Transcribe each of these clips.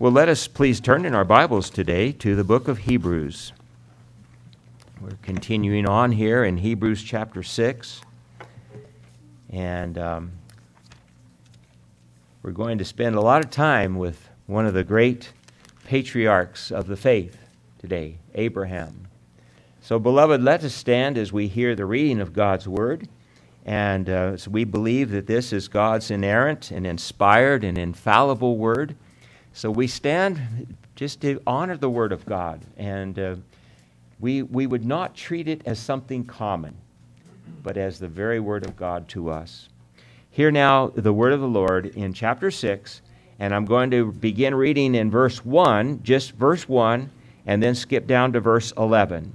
Well, let us please turn in our Bibles today to the book of Hebrews. We're continuing on here in Hebrews chapter 6, and we're going to spend a lot of time with one of the great patriarchs of the faith today, Abraham. So, beloved, let us stand as we hear the reading of God's Word, and so we believe that this is God's inerrant and inspired and infallible Word. So we stand just to honor the Word of God, and we would not treat it as something common, but as the very Word of God to us. Hear now the Word of the Lord in chapter 6, and I'm going to begin reading in verse 1, just verse 1, and then skip down to verse 11.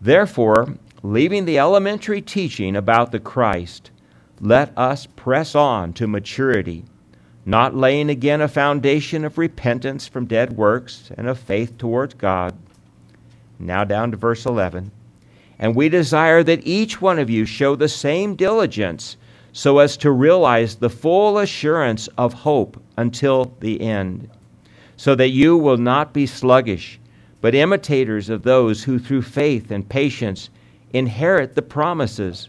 Therefore, leaving the elementary teaching about the Christ, let us press on to maturity, not laying again a foundation of repentance from dead works and of faith towards God. Now down to verse 11. And we desire that each one of you show the same diligence so as to realize the full assurance of hope until the end, so that you will not be sluggish, but imitators of those who through faith and patience inherit the promises.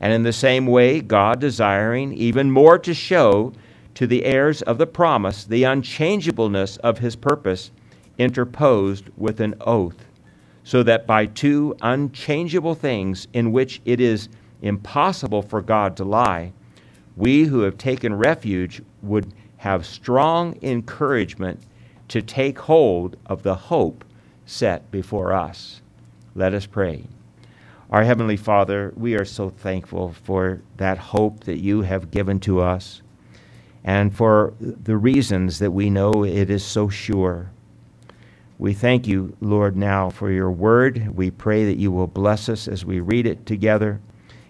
And in the same way, God, desiring even more to show to the heirs of the promise the unchangeableness of his purpose, interposed with an oath, so that by two unchangeable things in which it is impossible for God to lie, we who have taken refuge would have strong encouragement to take hold of the hope set before us. Let us pray. Our Heavenly Father, we are so thankful for that hope that you have given to us and for the reasons that we know it is so sure. We thank you, Lord, now for your word. We pray that you will bless us as we read it together,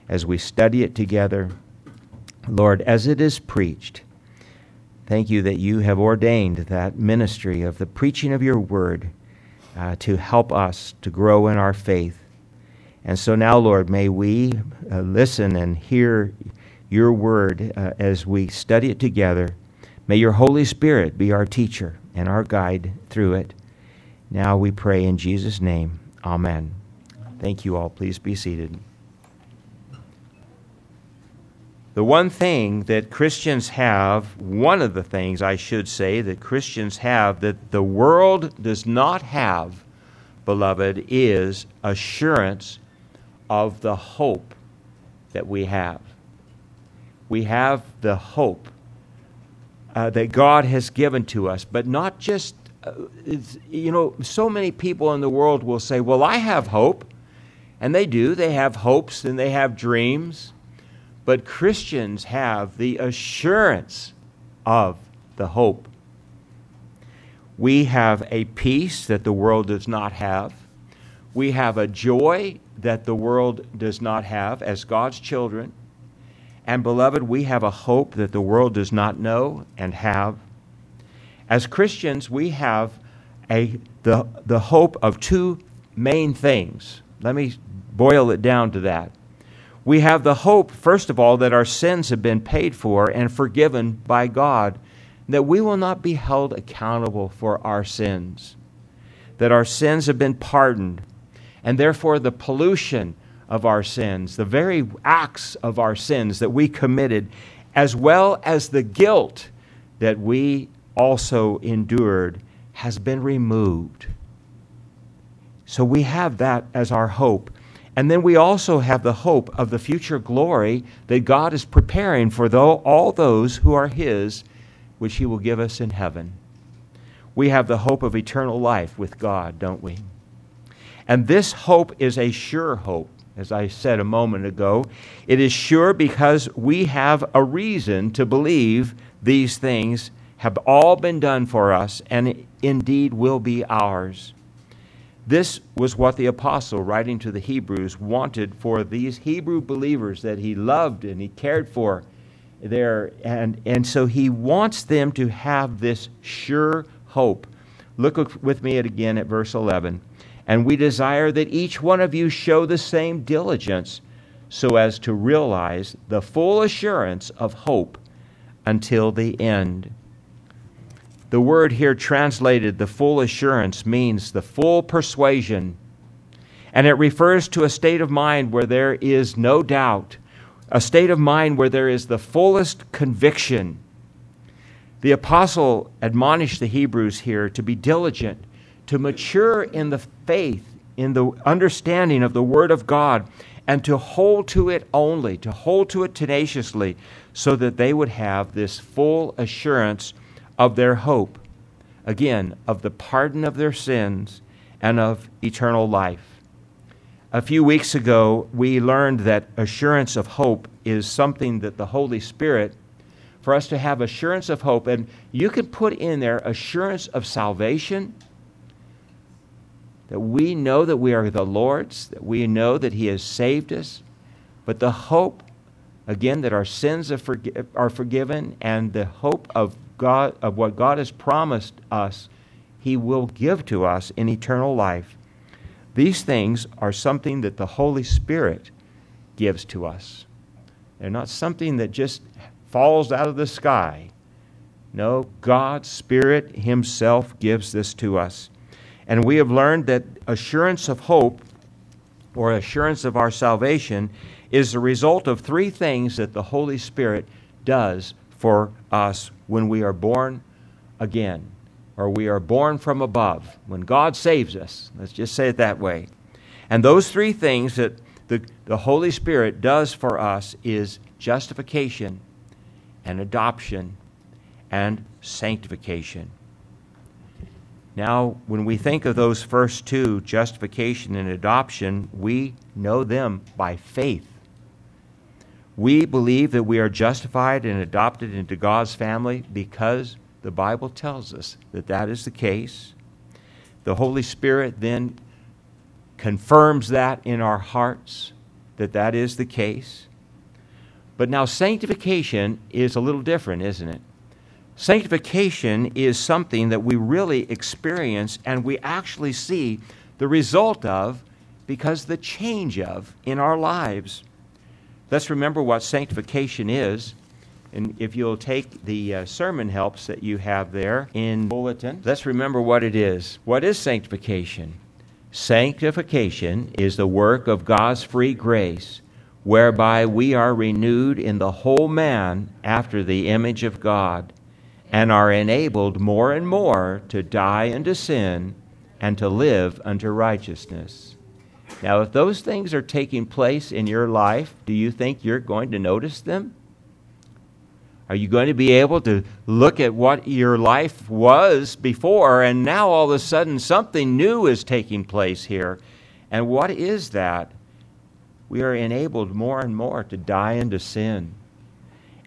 as we study it together. Lord, as it is preached, thank you that you have ordained that ministry of the preaching of your word to help us to grow in our faith. And so now, Lord, may we listen and hear your word as we study it together. May your Holy Spirit be our teacher and our guide through it. Now we pray in Jesus' name. Amen. Thank you all. Please be seated. The one thing that Christians have, one of the things I should say that Christians have that the world does not have, beloved, is assurance of the hope that we have. We have the hope that God has given to us, but not just, so many people in the world will say, well, I have hope, and they do. They have hopes and they have dreams, but Christians have the assurance of the hope. We have a peace that the world does not have. We have a joy that the world does not have as God's children. And beloved, we have a hope that the world does not know and have. As Christians, we have the hope of two main things. Let me boil it down to that. We have the hope, first of all, that our sins have been paid for and forgiven by God, that we will not be held accountable for our sins, that our sins have been pardoned, and therefore the pollution of our sins, the very acts of our sins that we committed, as well as the guilt that we also endured, has been removed. So we have that as our hope. And then we also have the hope of the future glory that God is preparing for all those who are His, which He will give us in heaven. We have the hope of eternal life with God, don't we? And this hope is a sure hope, as I said a moment ago. It is sure because we have a reason to believe these things have all been done for us and indeed will be ours. This was what the apostle, writing to the Hebrews, wanted for these Hebrew believers that he loved and he cared for there. And so he wants them to have this sure hope. Look with me again at verse 11. And we desire that each one of you show the same diligence so as to realize the full assurance of hope until the end. The word here translated, the full assurance, means the full persuasion. And it refers to a state of mind where there is no doubt, a state of mind where there is the fullest conviction. The apostle admonished the Hebrews here to be diligent, to mature in the faith, in the understanding of the Word of God, and to hold to it only, to hold to it tenaciously, so that they would have this full assurance of their hope, again, of the pardon of their sins and of eternal life. A few weeks ago, we learned that assurance of hope is something that the Holy Spirit, for us to have assurance of hope, and you can put in there assurance of salvation, that we know that we are the Lord's, that we know that He has saved us, but the hope, again, that our sins are forgiven, and the hope of God, of what God has promised us, He will give to us in eternal life. These things are something that the Holy Spirit gives to us. They're not something that just falls out of the sky. No, God's Spirit Himself gives this to us. And we have learned that assurance of hope, or assurance of our salvation, is the result of three things that the Holy Spirit does for us when we are born again, or we are born from above, when God saves us. Let's just say it that way. And those three things that the Holy Spirit does for us is justification and adoption and sanctification. Now, when we think of those first two, justification and adoption, we know them by faith. We believe that we are justified and adopted into God's family because the Bible tells us that that is the case. The Holy Spirit then confirms that in our hearts, that that is the case. But now sanctification is a little different, isn't it? Sanctification is something that we really experience and we actually see the result of, because the change of, in our lives. Let's remember what sanctification is. And if you'll take the sermon helps that you have there in bulletin, let's remember what it is. What is sanctification? Sanctification is the work of God's free grace, whereby we are renewed in the whole man after the image of God, and are enabled more and more to die unto sin and to live unto righteousness. Now, if those things are taking place in your life, do you think you're going to notice them? Are you going to be able to look at what your life was before, and now all of a sudden something new is taking place here? And what is that? We are enabled more and more to die unto sin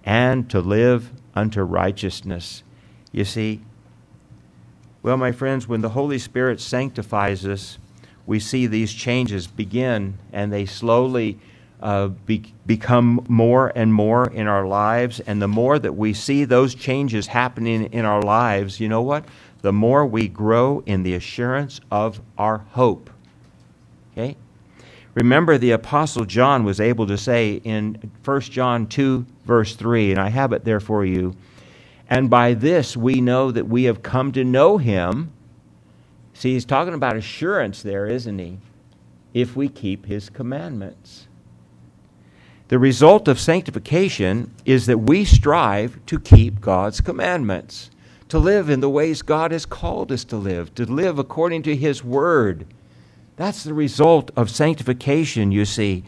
and to live unto righteousness. You see, well, my friends, when the Holy Spirit sanctifies us, we see these changes begin, and they slowly become more and more in our lives. And the more that we see those changes happening in our lives, you know what? The more we grow in the assurance of our hope. Okay? Remember, the Apostle John was able to say in 1 John 2, verse 3, and I have it there for you, "And by this we know that we have come to know Him." See, he's talking about assurance there, isn't he? "If we keep His commandments." The result of sanctification is that we strive to keep God's commandments, to live in the ways God has called us to live according to His Word. That's the result of sanctification, you see.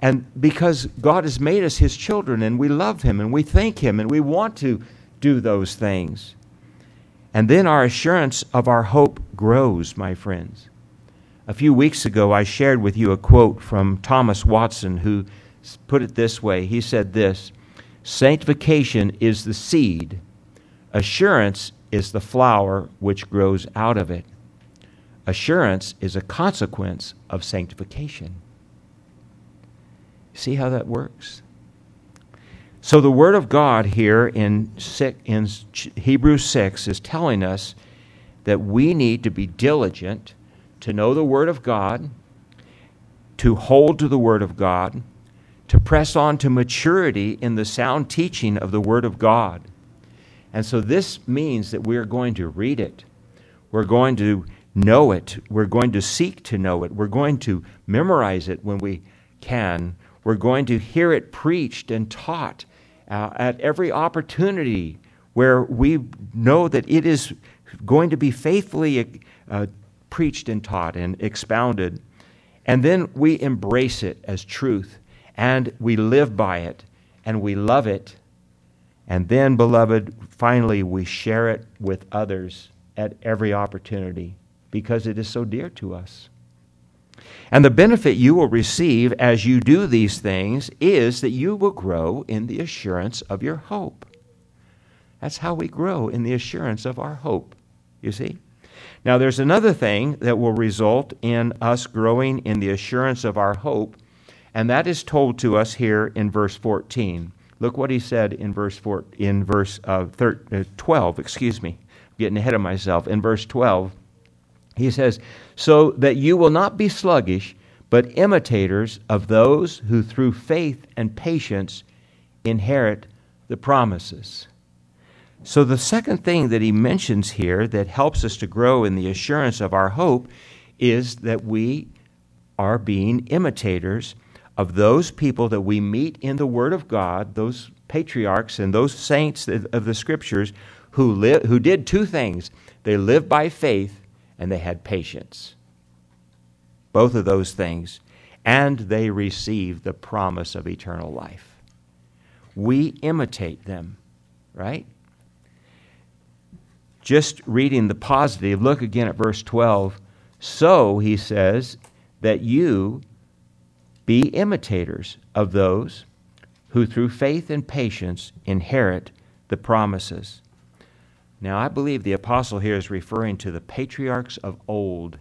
And because God has made us His children, and we love Him, and we thank Him, and we want to do those things. And then our assurance of our hope grows, my friends. A few weeks ago, I shared with you a quote from Thomas Watson, who put it this way. He said this, "Sanctification is the seed. Assurance is the flower which grows out of it. Assurance is a consequence of sanctification. See how that works? So the Word of God here in Hebrews 6 is telling us that we need to be diligent to know the Word of God, to hold to the Word of God, to press on to maturity in the sound teaching of the Word of God. And so this means that we are going to read it. We're going to know it. We're going to seek to know it. We're going to memorize it when we can. We're going to hear it preached and taught at every opportunity where we know that it is going to be faithfully preached and taught and expounded. And then we embrace it as truth, and we live by it, and we love it. And then, beloved, finally, we share it with others at every opportunity because it is so dear to us. And the benefit you will receive as you do these things is that you will grow in the assurance of your hope. That's how we grow in the assurance of our hope, you see. Now, there's another thing that will result in us growing in the assurance of our hope, and that is told to us here in verse 14. Look what he said in verse 12. Excuse me, I'm getting ahead of myself. In verse 12, he says, "So that you will not be sluggish, but imitators of those who through faith and patience inherit the promises." So the second thing that he mentions here that helps us to grow in the assurance of our hope is that we are being imitators of those people that we meet in the Word of God, those patriarchs and those saints of the Scriptures who did two things. They lived by faith and they had patience. Both of those things. And they received the promise of eternal life. We imitate them, right? Just reading the positive, look again at verse 12. So, he says, that you be imitators of those who through faith and patience inherit the promises. Now, I believe the apostle here is referring to the patriarchs of old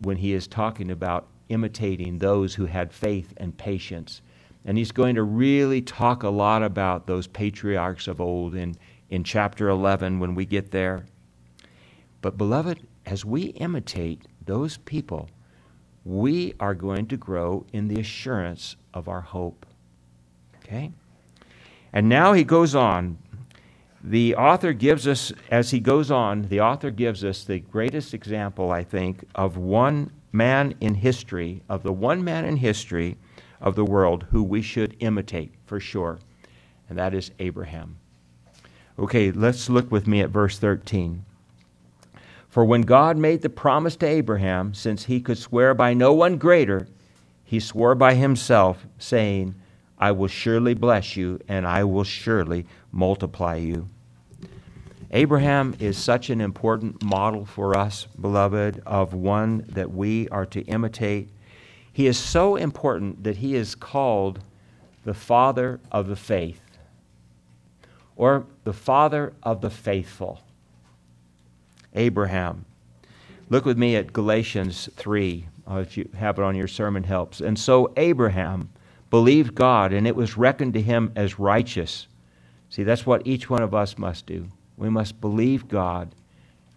when he is talking about imitating those who had faith and patience. And he's going to really talk a lot about those patriarchs of old in chapter 11 when we get there. But, beloved, as we imitate those people, we are going to grow in the assurance of our hope. Okay? And now he goes on. The author gives us, as he goes on, the author gives us the greatest example, I think, of one man in history, of the one man in history of the world who we should imitate for sure. And that is Abraham. Okay, let's look with me at verse 13. For when God made the promise to Abraham, since he could swear by no one greater, he swore by himself, saying, I will surely bless you, and I will surely multiply you. Abraham is such an important model for us, beloved, of one that we are to imitate. He is so important that he is called the father of the faith, or the father of the faithful. Abraham. Look with me at Galatians 3, if you have it on your sermon helps. And so Abraham believed God, and it was reckoned to him as righteous. See, that's what each one of us must do. We must believe God,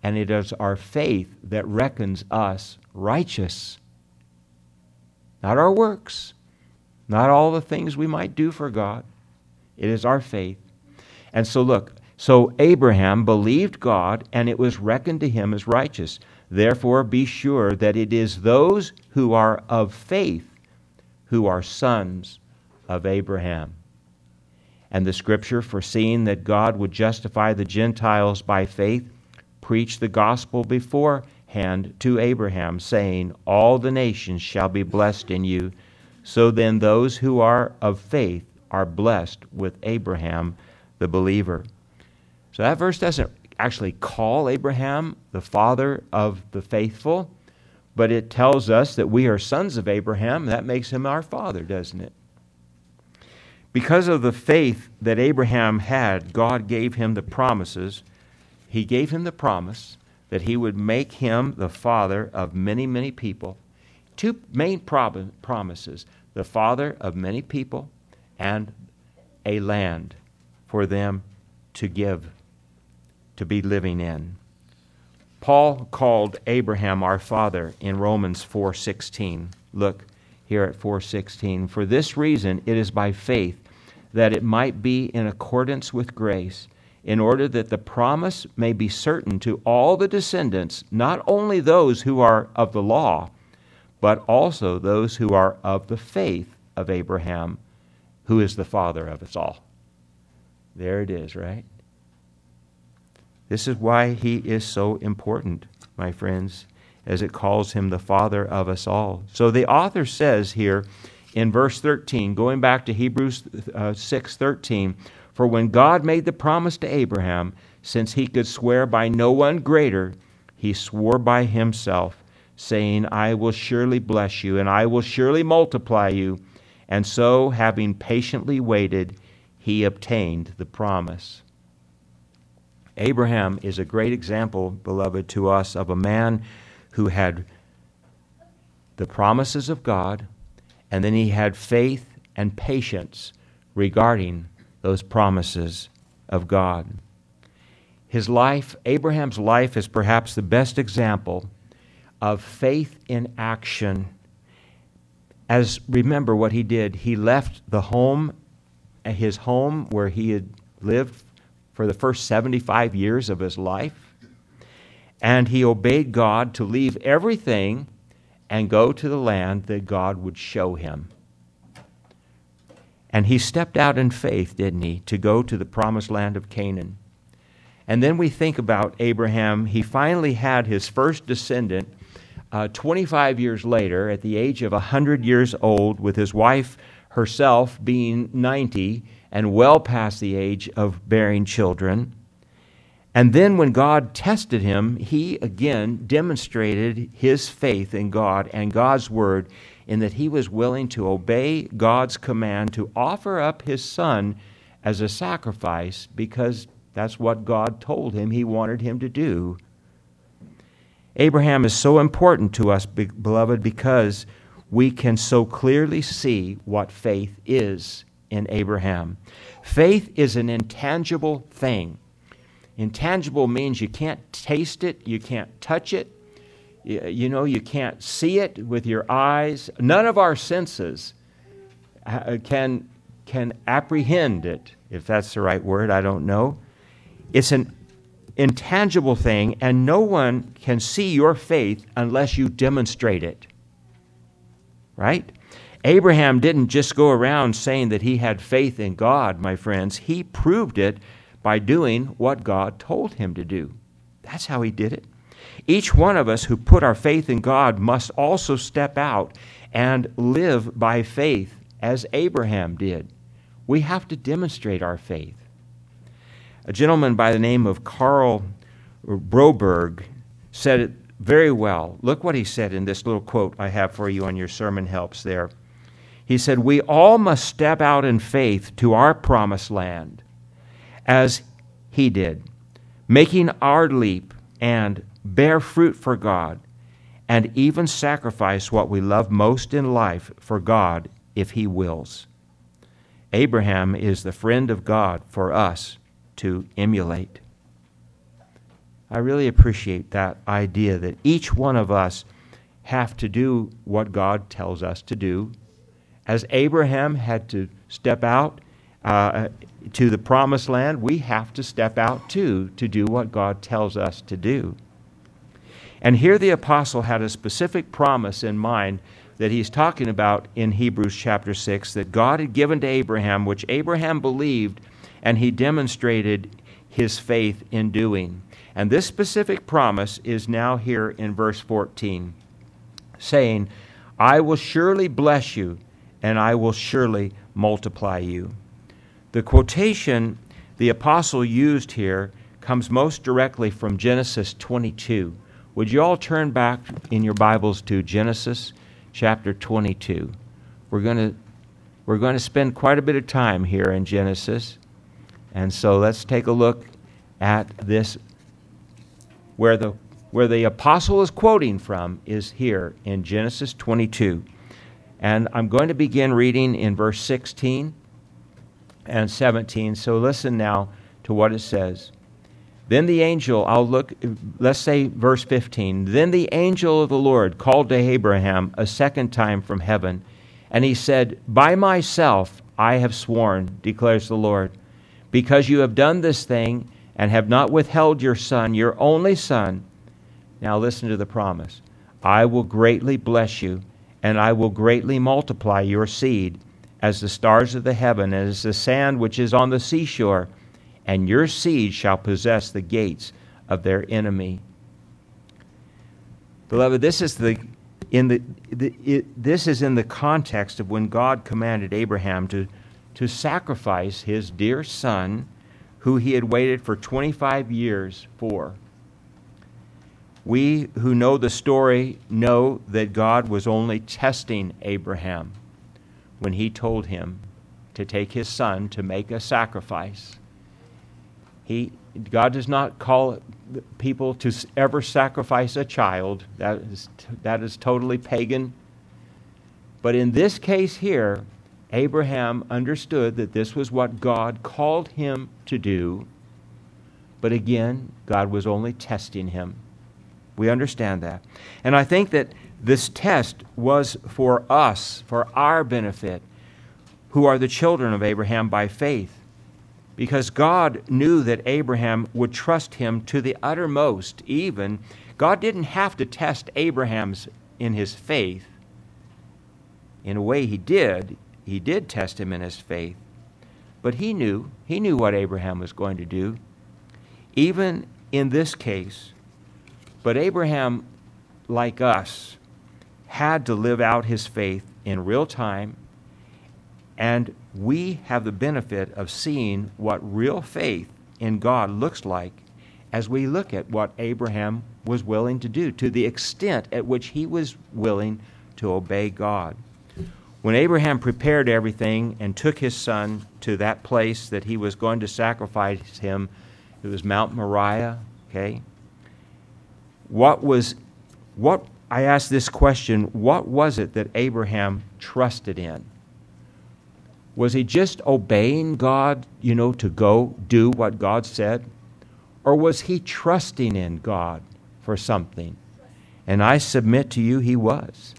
and it is our faith that reckons us righteous. Not our works, not all the things we might do for God. It is our faith. And so look, so Abraham believed God, and it was reckoned to him as righteous. Therefore, be sure that it is those who are of faith who are sons of Abraham. And the Scripture, foreseeing that God would justify the Gentiles by faith, preached the gospel beforehand to Abraham, saying, All the nations shall be blessed in you. So then those who are of faith are blessed with Abraham the believer. So that verse doesn't actually call Abraham the father of the faithful, but it tells us that we are sons of Abraham. That makes him our father, doesn't it? Because of the faith that Abraham had, God gave him the promises. He gave him the promise that he would make him the father of many, many people. Two main promises, the father of many people and a land for them to give, to be living in. Paul called Abraham our father in Romans 4:16. Look here at 4:16. For this reason it is by faith that it might be in accordance with grace, in order that the promise may be certain to all the descendants, not only those who are of the law, but also those who are of the faith of Abraham, who is the father of us all. There it is, right? This is why he is so important, my friends, as it calls him the father of us all. So the author says here in verse 13, going back to Hebrews 6:13, for when God made the promise to Abraham, since he could swear by no one greater, he swore by himself, saying, I will surely bless you, and I will surely multiply you. And so, having patiently waited, he obtained the promise. Abraham is a great example, beloved, to us of a man who had the promises of God, and then he had faith and patience regarding those promises of God. His life, Abraham's life, is perhaps the best example of faith in action. As remember what he did, he left the home, his home where he had lived for the first 75 years of his life, and he obeyed God to leave everything and go to the land that God would show him. And he stepped out in faith, didn't he, to go to the promised land of Canaan. And then we think about Abraham. He finally had his first descendant 25 years later at the age of 100 years old, with his wife herself being 90 and well past the age of bearing children. And then when God tested him, he again demonstrated his faith in God and God's word, in that he was willing to obey God's command to offer up his son as a sacrifice, because that's what God told him he wanted him to do. Abraham is so important to us, beloved, because we can so clearly see what faith is in Abraham. Faith is an intangible thing. Intangible means you can't taste it, you can't touch it, you know, you can't see it with your eyes. None of our senses can apprehend it, if that's the right word, I don't know. It's an intangible thing, and no one can see your faith unless you demonstrate it, right? Abraham didn't just go around saying that he had faith in God, my friends. He proved it by doing what God told him to do. That's how he did it. Each one of us who put our faith in God must also step out and live by faith as Abraham did. We have to demonstrate our faith. A gentleman by the name of Karl Broberg said it very well. Look what he said in this little quote I have for you on your sermon helps there. He said, we all must step out in faith to our promised land, as he did, making our leap and bear fruit for God, and even sacrifice what we love most in life for God if he wills. Abraham is the friend of God for us to emulate. I really appreciate that idea that each one of us have to do what God tells us to do. As Abraham had to step out to the promised land, we have to step out too to do what God tells us to do. And here the apostle had a specific promise in mind that he's talking about in Hebrews chapter 6 that God had given to Abraham, which Abraham believed, and he demonstrated his faith in doing. And this specific promise is now here in verse 14, saying, I will surely bless you, and I will surely multiply you. The quotation the apostle used here comes most directly from Genesis 22. Would you all turn back in your Bibles to Genesis chapter 22? We're going to spend quite a bit of time here in Genesis. And so let's take a look at this, where the where the apostle is quoting from is here in Genesis 22. And I'm going to begin reading in verse 16 and 17. So listen now to what it says. Then the angel, let's say verse 15. Then the angel of the Lord called to Abraham a second time from heaven, and he said, "By myself I have sworn, declares the Lord, because you have done this thing and have not withheld your son, your only son." Now listen to the promise. "I will greatly bless you, and I will greatly multiply your seed as the stars of the heaven, as the sand which is on the seashore, and your seed shall possess the gates of their enemy." Beloved, this is in the context of when God commanded Abraham to sacrifice his dear son, who he had waited for 25 years for. We who know the story know that God was only testing Abraham when he told him to take his son to make a sacrifice. God does not call people to ever sacrifice a child. That is totally pagan. But in this case here, Abraham understood that this was what God called him to do. But again, God was only testing him. We understand that. And I think that this test was for us, for our benefit, who are the children of Abraham by faith, because God knew that Abraham would trust him to the uttermost. Even God didn't have to test Abraham's in his faith. In a way, he did test him in his faith, but he knew what Abraham was going to do, even in this case. But Abraham, like us, had to live out his faith in real time, and we have the benefit of seeing what real faith in God looks like as we look at what Abraham was willing to do, to the extent at which he was willing to obey God. When Abraham prepared everything and took his son to that place that he was going to sacrifice him, it was Mount Moriah, okay? I asked this question, what was it that Abraham trusted in? Was he just obeying God, to go do what God said? Or was he trusting in God for something? And I submit to you, he was.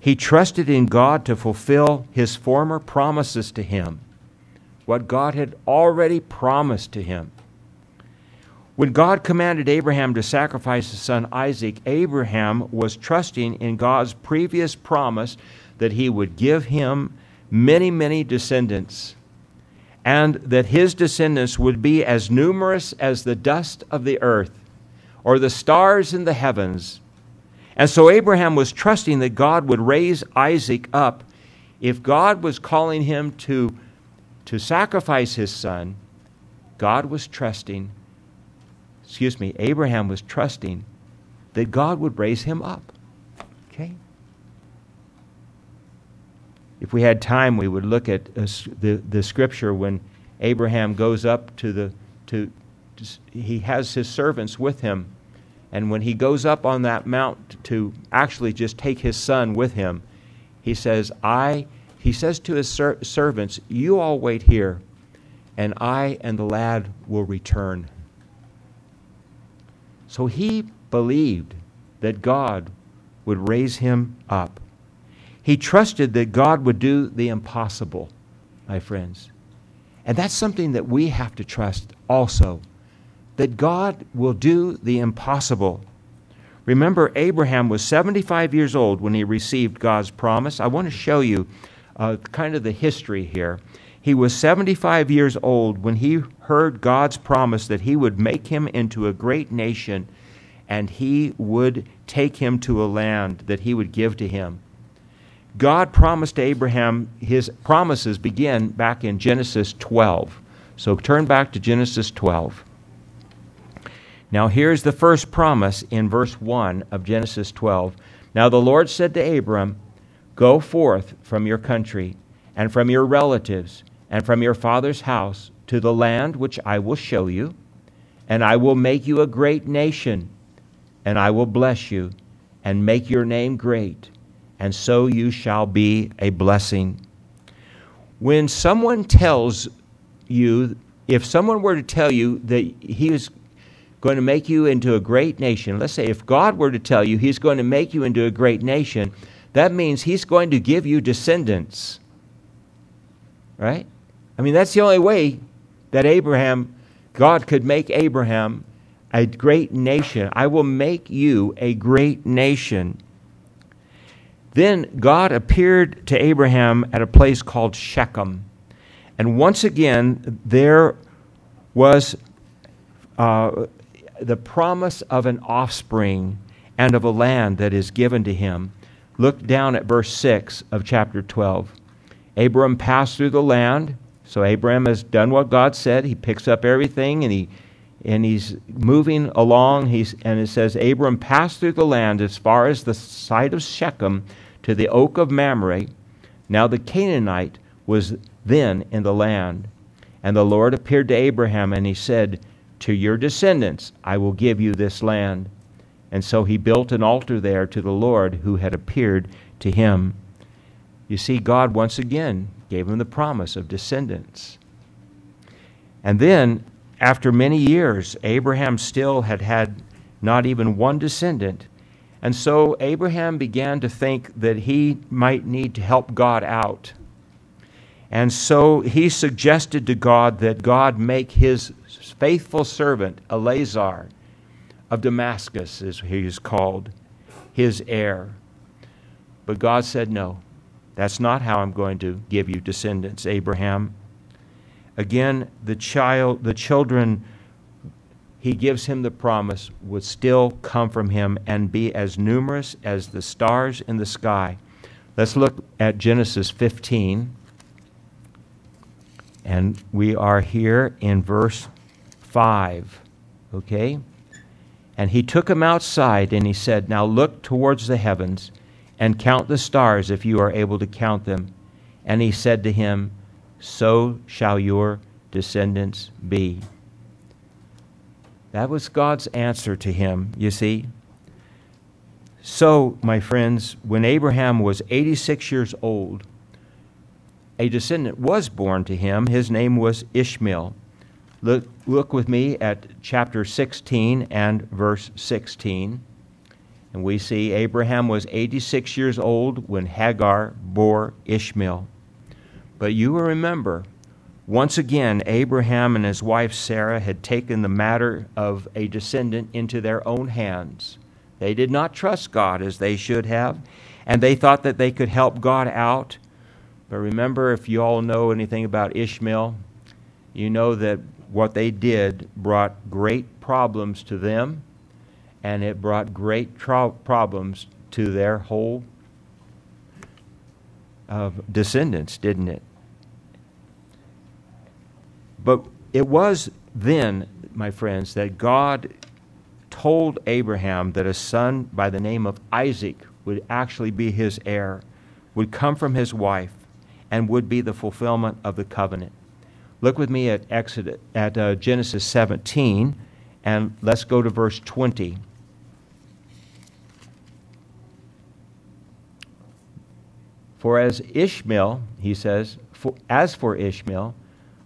He trusted in God to fulfill his former promises to him, what God had already promised to him. When God commanded Abraham to sacrifice his son Isaac, Abraham was trusting in God's previous promise that he would give him many, many descendants, and that his descendants would be as numerous as the dust of the earth or the stars in the heavens. And so Abraham was trusting that God would raise Isaac up. If God was calling him to sacrifice his son, Abraham was trusting that God would raise him up. Okay? If we had time, we would look at the scripture when Abraham goes up he has his servants with him, and when he goes up on that mount to actually just take his son with him, he says to his servants, "You all wait here, and I and the lad will return." So he believed that God would raise him up. He trusted that God would do the impossible, my friends. And that's something that we have to trust also, that God will do the impossible. Remember, Abraham was 75 years old when he received God's promise. I want to show you kind of the history here. He was 75 years old when he heard God's promise that he would make him into a great nation, and he would take him to a land that he would give to him. God promised Abraham, his promises begin back in Genesis 12. So turn back to Genesis 12. Now here's the first promise in verse 1 of Genesis 12. Now the Lord said to Abram, "Go forth from your country and from your relatives and from your father's house to the land which I will show you, and I will make you a great nation, and I will bless you and make your name great, and so you shall be a blessing. When someone tells you, if someone were to tell you that he is going to make you into a great nation, let's say if God were to tell you he's going to make you into a great nation, that means he's going to give you descendants, right? I mean, that's the only way that God could make Abraham a great nation. I will make you a great nation. Then God appeared to Abraham at a place called Shechem. And once again, there was the promise of an offspring and of a land that is given to him. Look down at verse 6 of chapter 12. Abram passed through the land. So Abraham has done what God said. He picks up everything and he's moving along. And it says, Abram passed through the land as far as the site of Shechem to the oak of Mamre. Now the Canaanite was then in the land. And the Lord appeared to Abraham, and he said, to your descendants I will give you this land. And so he built an altar there to the Lord who had appeared to him. You see, God once again gave him the promise of descendants. And then, after many years, Abraham still had not even one descendant. And so Abraham began to think that he might need to help God out. And so he suggested to God that God make his faithful servant, Eleazar of Damascus, as he is called, his heir. But God said, no. That's not how I'm going to give you descendants, Abraham. Again, the children, he gives him the promise, would still come from him and be as numerous as the stars in the sky. Let's look at Genesis 15. And we are here in verse 5. Okay? And he took him outside and he said, now look towards the heavens and count the stars if you are able to count them. And he said to him, so shall your descendants be. That was God's answer to him, you see. So, my friends, when Abraham was 86 years old, a descendant was born to him. His name was Ishmael. Look with me at chapter 16 and verse 16. And we see Abraham was 86 years old when Hagar bore Ishmael. But you will remember, once again, Abraham and his wife Sarah had taken the matter of a descendant into their own hands. They did not trust God as they should have, and they thought that they could help God out. But remember, if you all know anything about Ishmael, you know that what they did brought great problems to them, and it brought great problems to their whole descendants, didn't it? But it was then, my friends, that God told Abraham that a son by the name of Isaac would actually be his heir, would come from his wife, and would be the fulfillment of the covenant. Look with me at Genesis 17, and let's go to verse 20. For as Ishmael, he says, as for Ishmael,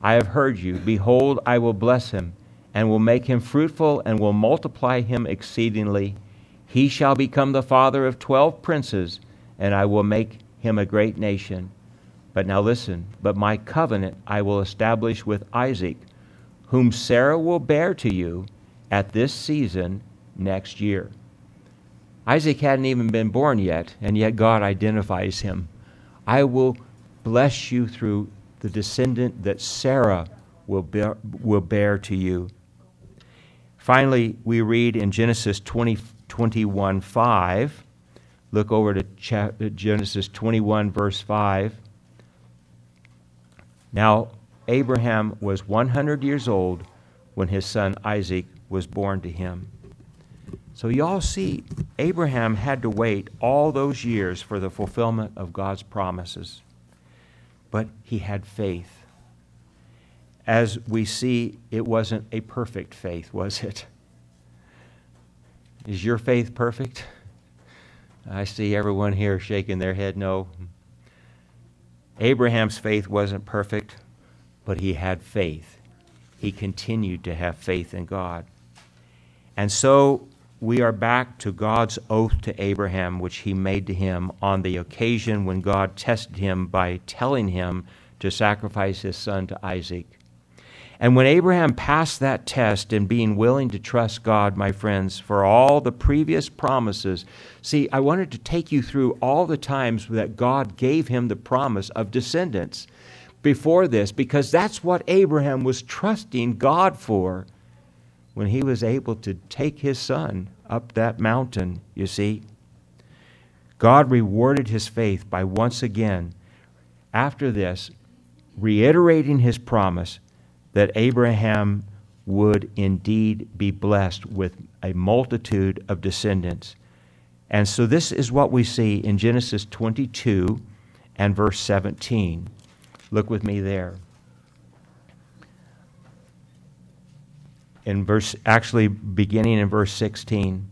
I have heard you. Behold, I will bless him, and will make him fruitful, and will multiply him exceedingly. He shall become the father of 12 princes, and I will make him a great nation. But now listen, but my covenant I will establish with Isaac, whom Sarah will bear to you at this season next year. Isaac hadn't even been born yet, and yet God identifies him. I will bless you through the descendant that Sarah will bear to you. Finally, we read in Genesis 21:5. Look over to Genesis 21, verse 5. Now, Abraham was 100 years old when his son Isaac was born to him. So you all see, Abraham had to wait all those years for the fulfillment of God's promises. But he had faith. As we see, it wasn't a perfect faith, was it? Is your faith perfect? I see everyone here shaking their head no. Abraham's faith wasn't perfect, but he had faith. He continued to have faith in God. And so we are back to God's oath to Abraham, which he made to him on the occasion when God tested him by telling him to sacrifice his son to Isaac. And when Abraham passed that test in being willing to trust God, my friends, for all the previous promises, see, I wanted to take you through all the times that God gave him the promise of descendants before this, because that's what Abraham was trusting God for when he was able to take his son up that mountain, you see. God rewarded his faith by once again, after this, reiterating his promise that Abraham would indeed be blessed with a multitude of descendants. And so this is what we see in Genesis 22 and verse 17. Look with me there. Beginning in verse 16,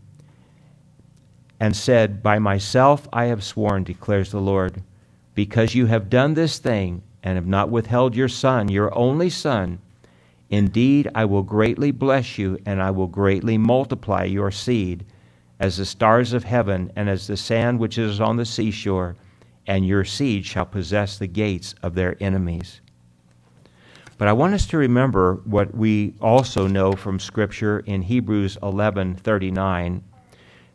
and said, "By myself I have sworn, declares the Lord, because you have done this thing and have not withheld your son, your only son, indeed, I will greatly bless you, and I will greatly multiply your seed as the stars of heaven and as the sand which is on the seashore, and your seed shall possess the gates of their enemies." But I want us to remember what we also know from Scripture in Hebrews 11:39.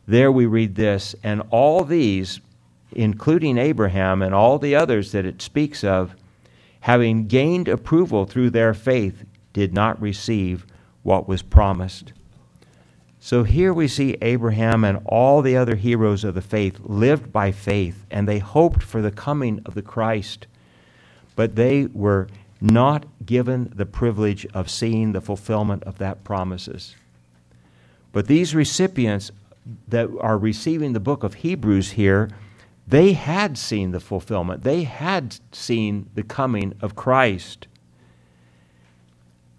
There we read this, "And all these, including Abraham and all the others that it speaks of, having gained approval through their faith, did not receive what was promised." So here we see Abraham and all the other heroes of the faith lived by faith, and they hoped for the coming of the Christ, but they were not given the privilege of seeing the fulfillment of that promises. But these recipients that are receiving the book of Hebrews here, they had seen the fulfillment. They had seen the coming of Christ.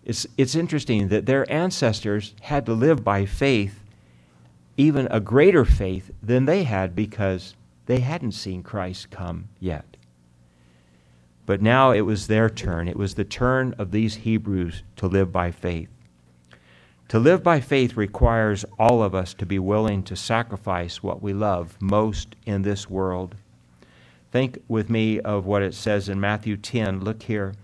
It's interesting that their ancestors had to live by faith, even a greater faith than they had, because they hadn't seen Christ come yet. But now it was their turn. It was the turn of these Hebrews to live by faith. To live by faith requires all of us to be willing to sacrifice what we love most in this world. Think with me of what it says in Matthew 10. Look here.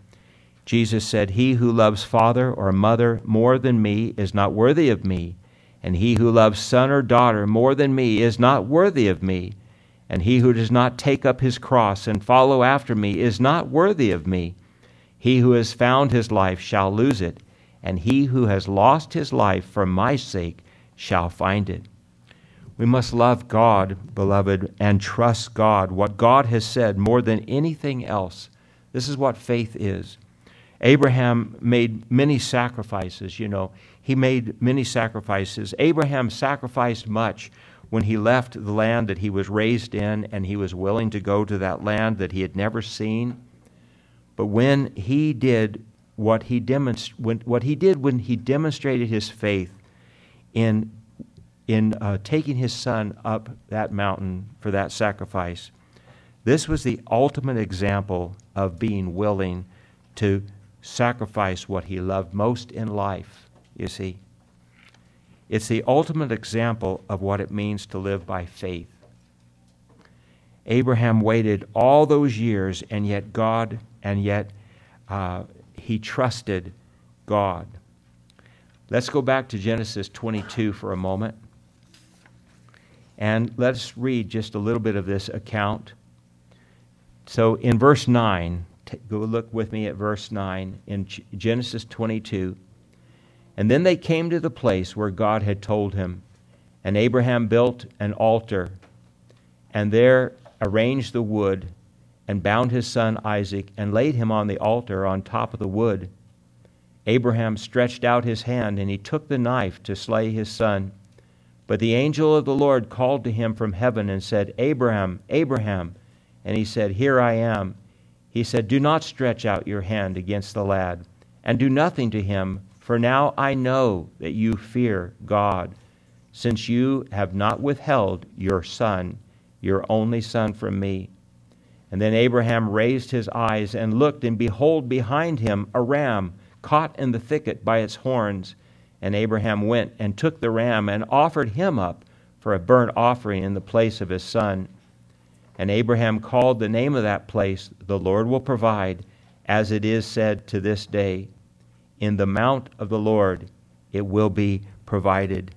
Jesus said, "He who loves father or mother more than me is not worthy of me, and he who loves son or daughter more than me is not worthy of me, and he who does not take up his cross and follow after me is not worthy of me. He who has found his life shall lose it, and he who has lost his life for my sake shall find it." We must love God, beloved, and trust God, what God has said more than anything else. This is what faith is. Abraham made many sacrifices, you know. He made many sacrifices. Abraham sacrificed much when he left the land that he was raised in, and he was willing to go to that land that he had never seen. But when he did when he demonstrated his faith in taking his son up that mountain for that sacrifice, this was the ultimate example of being willing to sacrifice what he loved most in life, you see. It's the ultimate example of what it means to live by faith. Abraham waited all those years, and yet he trusted God. Let's go back to Genesis 22 for a moment, and let's read just a little bit of this account. So in verse 9, go look with me at verse 9 in Genesis 22. "And then they came to the place where God had told him, and Abraham built an altar, and there arranged the wood, and bound his son Isaac, and laid him on the altar on top of the wood. Abraham stretched out his hand, and he took the knife to slay his son. But the angel of the Lord called to him from heaven and said, 'Abraham, Abraham.' And he said, 'Here I am.' He said, 'Do not stretch out your hand against the lad, and do nothing to him, for now I know that you fear God, since you have not withheld your son, your only son, from me. And then Abraham raised his eyes and looked, and behold, behind him a ram caught in the thicket by its horns. And Abraham went and took the ram and offered him up for a burnt offering in the place of his son. And Abraham called the name of that place, The Lord Will Provide, as it is said to this day, In the mount of the Lord it will be provided.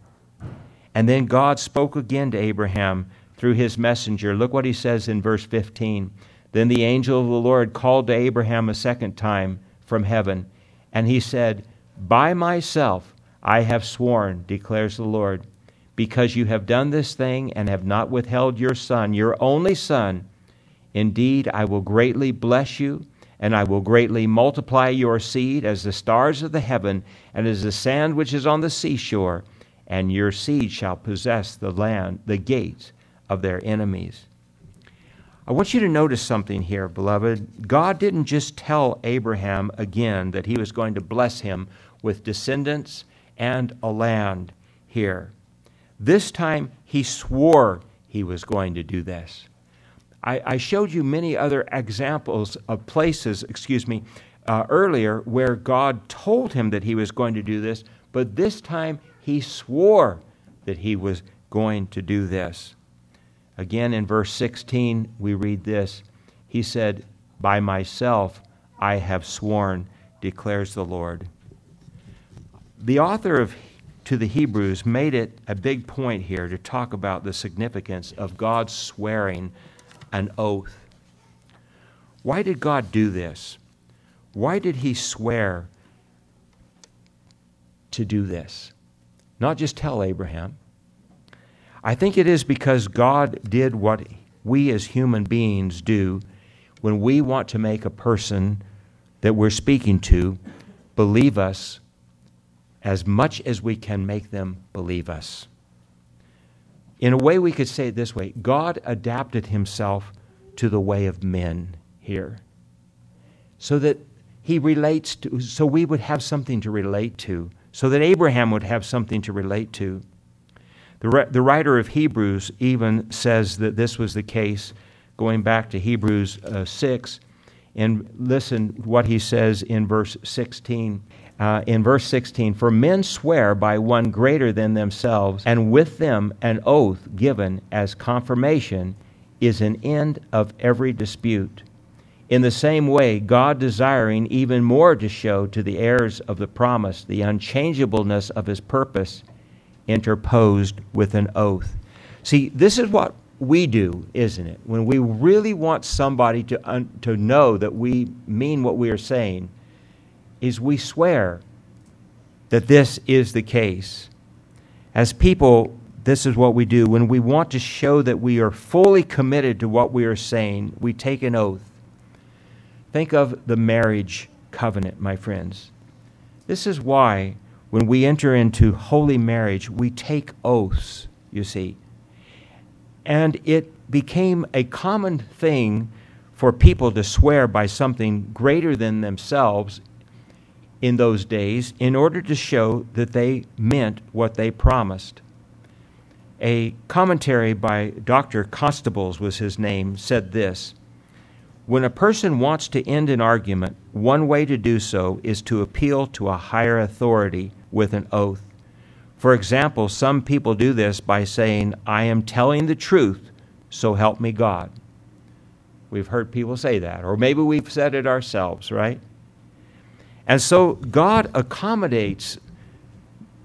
And then God spoke again to Abraham through his messenger. Look what he says in verse 15. Then the angel of the Lord called to Abraham a second time from heaven, and he said, By myself I have sworn, declares the Lord, because you have done this thing and have not withheld your son, your only son. Indeed, I will greatly bless you, and I will greatly multiply your seed as the stars of the heaven and as the sand which is on the seashore, and your seed shall possess the land, the gates of their enemies. I want you to notice something here, beloved. God didn't just tell Abraham again that he was going to bless him with descendants and a land here. This time he swore he was going to do this. I showed you many other examples of places, earlier where God told him that he was going to do this, but this time he swore that he was going to do this. Again, in verse 16, we read this. He said, By myself I have sworn, declares the Lord. The author of To the Hebrews made it a big point here to talk about the significance of God swearing an oath. Why did God do this? Why did he swear to do this? Not just tell Abraham. I think it is because God did what we as human beings do when we want to make a person that we're speaking to believe us as much as we can make them believe us. In a way, we could say it this way. God adapted himself to the way of men here so that he relates to, so we would have something to relate to, so that Abraham would have something to relate to. The writer of Hebrews even says that this was the case, going back to Hebrews 6, and listen what he says in verse 16. For men swear by one greater than themselves, and with them an oath given as confirmation is an end of every dispute. In the same way, God, desiring even more to show to the heirs of the promise the unchangeableness of his purpose, interposed with an oath. See, this is what we do, isn't it? When we really want somebody to know that we mean what we are saying, is we swear that this is the case. As people, this is what we do. When we want to show that we are fully committed to what we are saying, we take an oath. Think of the marriage covenant, my friends. This is why when we enter into holy marriage, we take oaths, you see. And it became a common thing for people to swear by something greater than themselves in those days, in order to show that they meant what they promised. A commentary by Dr. Constables, was his name, said this: When a person wants to end an argument, one way to do so is to appeal to a higher authority with an oath. For example, some people do this by saying, I am telling the truth, so help me God. We've heard people say that, or maybe we've said it ourselves, right? And so God accommodates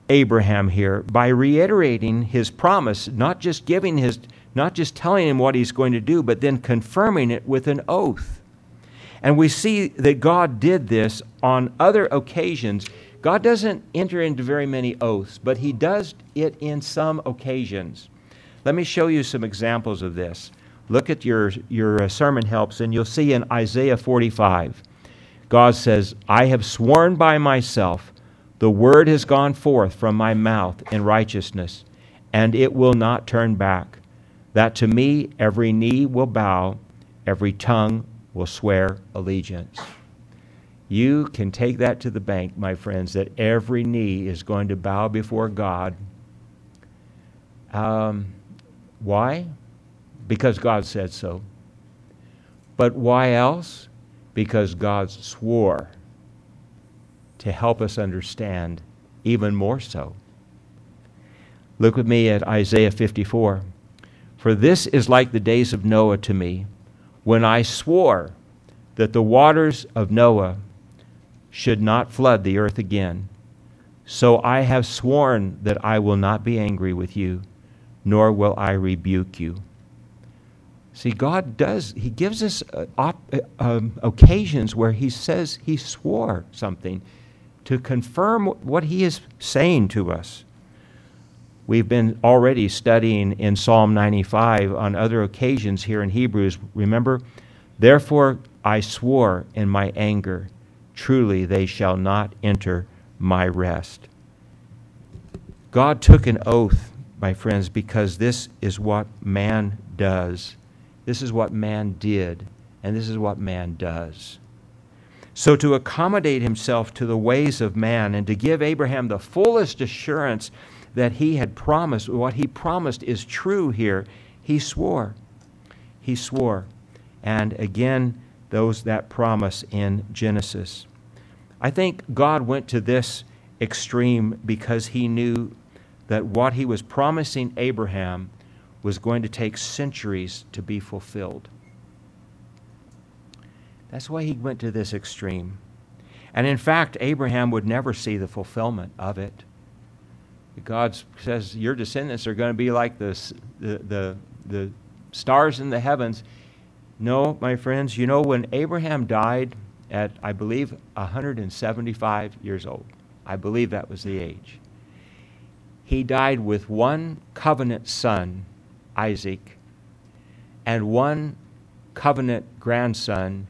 Abraham here by reiterating his promise, not just telling him what he's going to do, but then confirming it with an oath. And we see that God did this on other occasions. God doesn't enter into very many oaths, but he does it in some occasions. Let me show you some examples of this. Look at your sermon helps, and you'll see in Isaiah 45. God says, I have sworn by myself, the word has gone forth from my mouth in righteousness, and it will not turn back, that to me every knee will bow, every tongue will swear allegiance. You can take that to the bank, my friends, that every knee is going to bow before God. Why? Because God said so. But why else? Because God swore to help us understand even more so. Look with me at Isaiah 54. For this is like the days of Noah to me, when I swore that the waters of Noah should not flood the earth again. So I have sworn that I will not be angry with you, nor will I rebuke you. See, God does, he gives us occasions where he says he swore something to confirm what he is saying to us. We've been already studying in Psalm 95 on other occasions here in Hebrews. Remember, therefore I swore in my anger, truly they shall not enter my rest. God took an oath, my friends, because this is what man does. This is what man did, and this is what man does. So to accommodate himself to the ways of man and to give Abraham the fullest assurance that he had promised, what he promised is true here, he swore. He swore. And again, those that promise in Genesis. I think God went to this extreme because he knew that what he was promising Abraham was going to take centuries to be fulfilled. That's why he went to this extreme. And in fact, Abraham would never see the fulfillment of it. God says, your descendants are going to be like the stars in the heavens. No, my friends, you know, when Abraham died at, I believe, 175 years old, I believe that was the age, he died with one covenant son, Isaac, and one covenant grandson,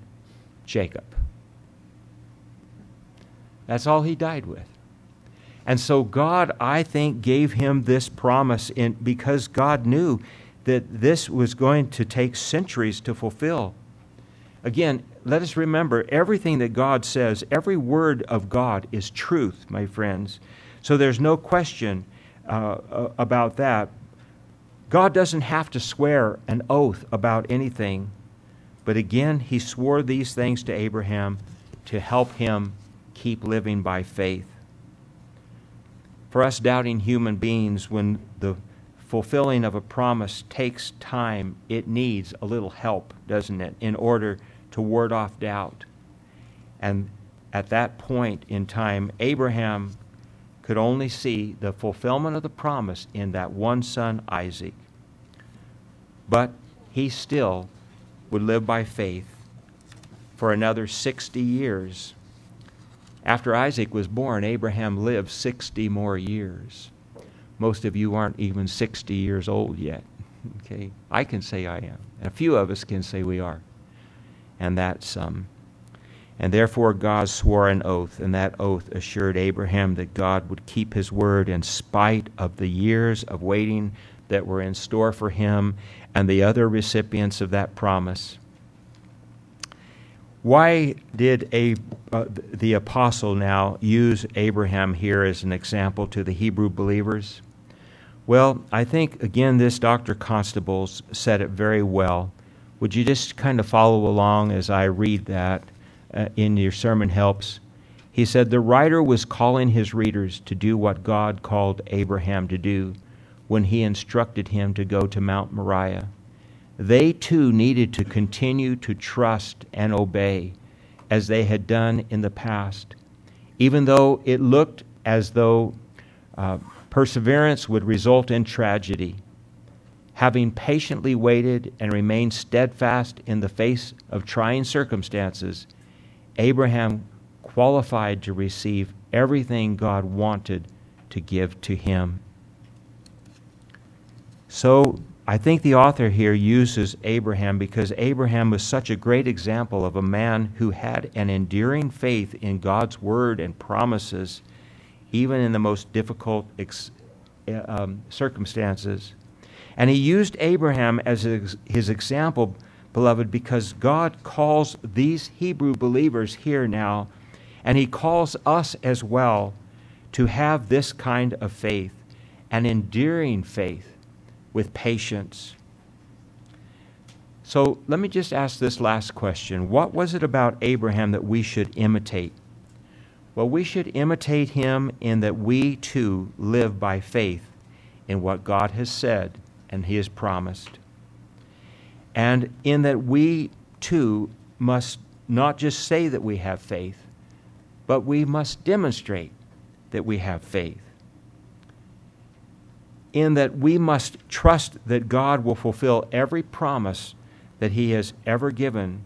Jacob. That's all he died with. And so God, I think, gave him this promise because God knew that this was going to take centuries to fulfill. Again, let us remember, everything that God says, every word of God is truth, my friends. So there's no question about that. God doesn't have to swear an oath about anything. But again, he swore these things to Abraham to help him keep living by faith. For us doubting human beings, when the fulfilling of a promise takes time, it needs a little help, doesn't it, in order to ward off doubt. And at that point in time, Abraham could only see the fulfillment of the promise in that one son, Isaac. But he still would live by faith for another 60 years. After Isaac was born, Abraham lived 60 more years. Most of you aren't even 60 years old yet. Okay, I can say I am. And a few of us can say we are. And that's some. And therefore God swore an oath, and that oath assured Abraham that God would keep his word in spite of the years of waiting that were in store for him and the other recipients of that promise. Why did the apostle now use Abraham here as an example to the Hebrew believers? Well, I think, again, this Dr. Constable said it very well. Would you just kind of follow along as I read that in your sermon helps? He said, the writer was calling his readers to do what God called Abraham to do when he instructed him to go to Mount Moriah. They too needed to continue to trust and obey as they had done in the past, even though it looked as though perseverance would result in tragedy. Having patiently waited and remained steadfast in the face of trying circumstances, Abraham qualified to receive everything God wanted to give to him. So I think the author here uses Abraham because Abraham was such a great example of a man who had an enduring faith in God's word and promises, even in the most difficult circumstances. And he used Abraham as his example, beloved, because God calls these Hebrew believers here now, and he calls us as well, to have this kind of faith, an enduring faith, with patience. So let me just ask this last question. What was it about Abraham that we should imitate? Well, we should imitate him in that we too live by faith in what God has said and He has promised. And in that we too must not just say that we have faith, but we must demonstrate that we have faith. In that we must trust that God will fulfill every promise that He has ever given.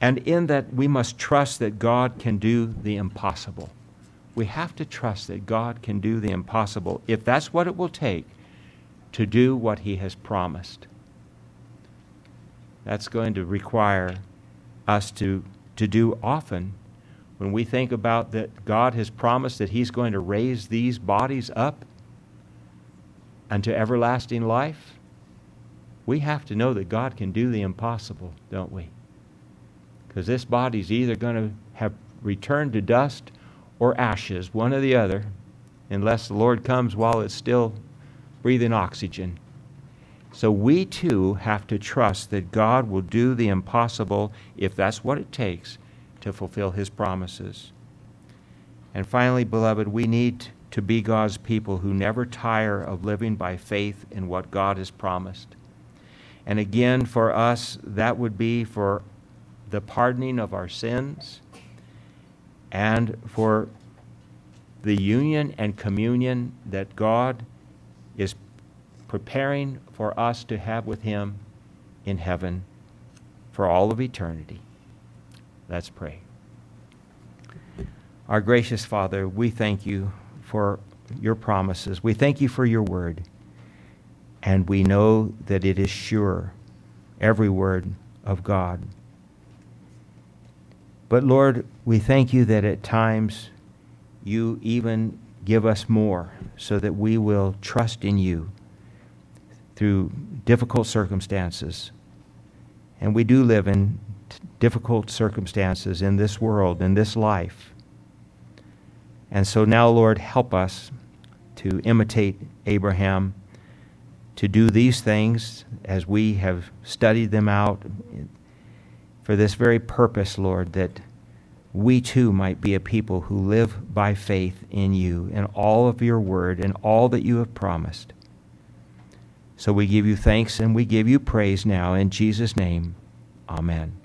And in that we must trust that God can do the impossible. We have to trust that God can do the impossible if that's what it will take to do what He has promised. That's going to require us to do often. When we think about that God has promised that He's going to raise these bodies up unto everlasting life, we have to know that God can do the impossible, don't we? Because this body's either going to have returned to dust or ashes, one or the other, unless the Lord comes while it's still breathing oxygen. So we too have to trust that God will do the impossible if that's what it takes to fulfill His promises. And finally, beloved, we need to be God's people who never tire of living by faith in what God has promised. And again, for us, that would be for the pardoning of our sins and for the union and communion that God is preparing for us to have with Him in heaven for all of eternity. Let's pray. Our gracious Father, we thank You for Your promises. We thank You for Your word. And we know that it is sure, every word of God. But Lord, we thank You that at times You even give us more so that we will trust in You through difficult circumstances. And we do live in difficult circumstances in this world, in this life. And so now, Lord, help us to imitate Abraham, to do these things as we have studied them out for this very purpose, Lord, that we too might be a people who live by faith in You and all of Your word and all that You have promised. So we give You thanks and we give You praise now in Jesus' name. Amen.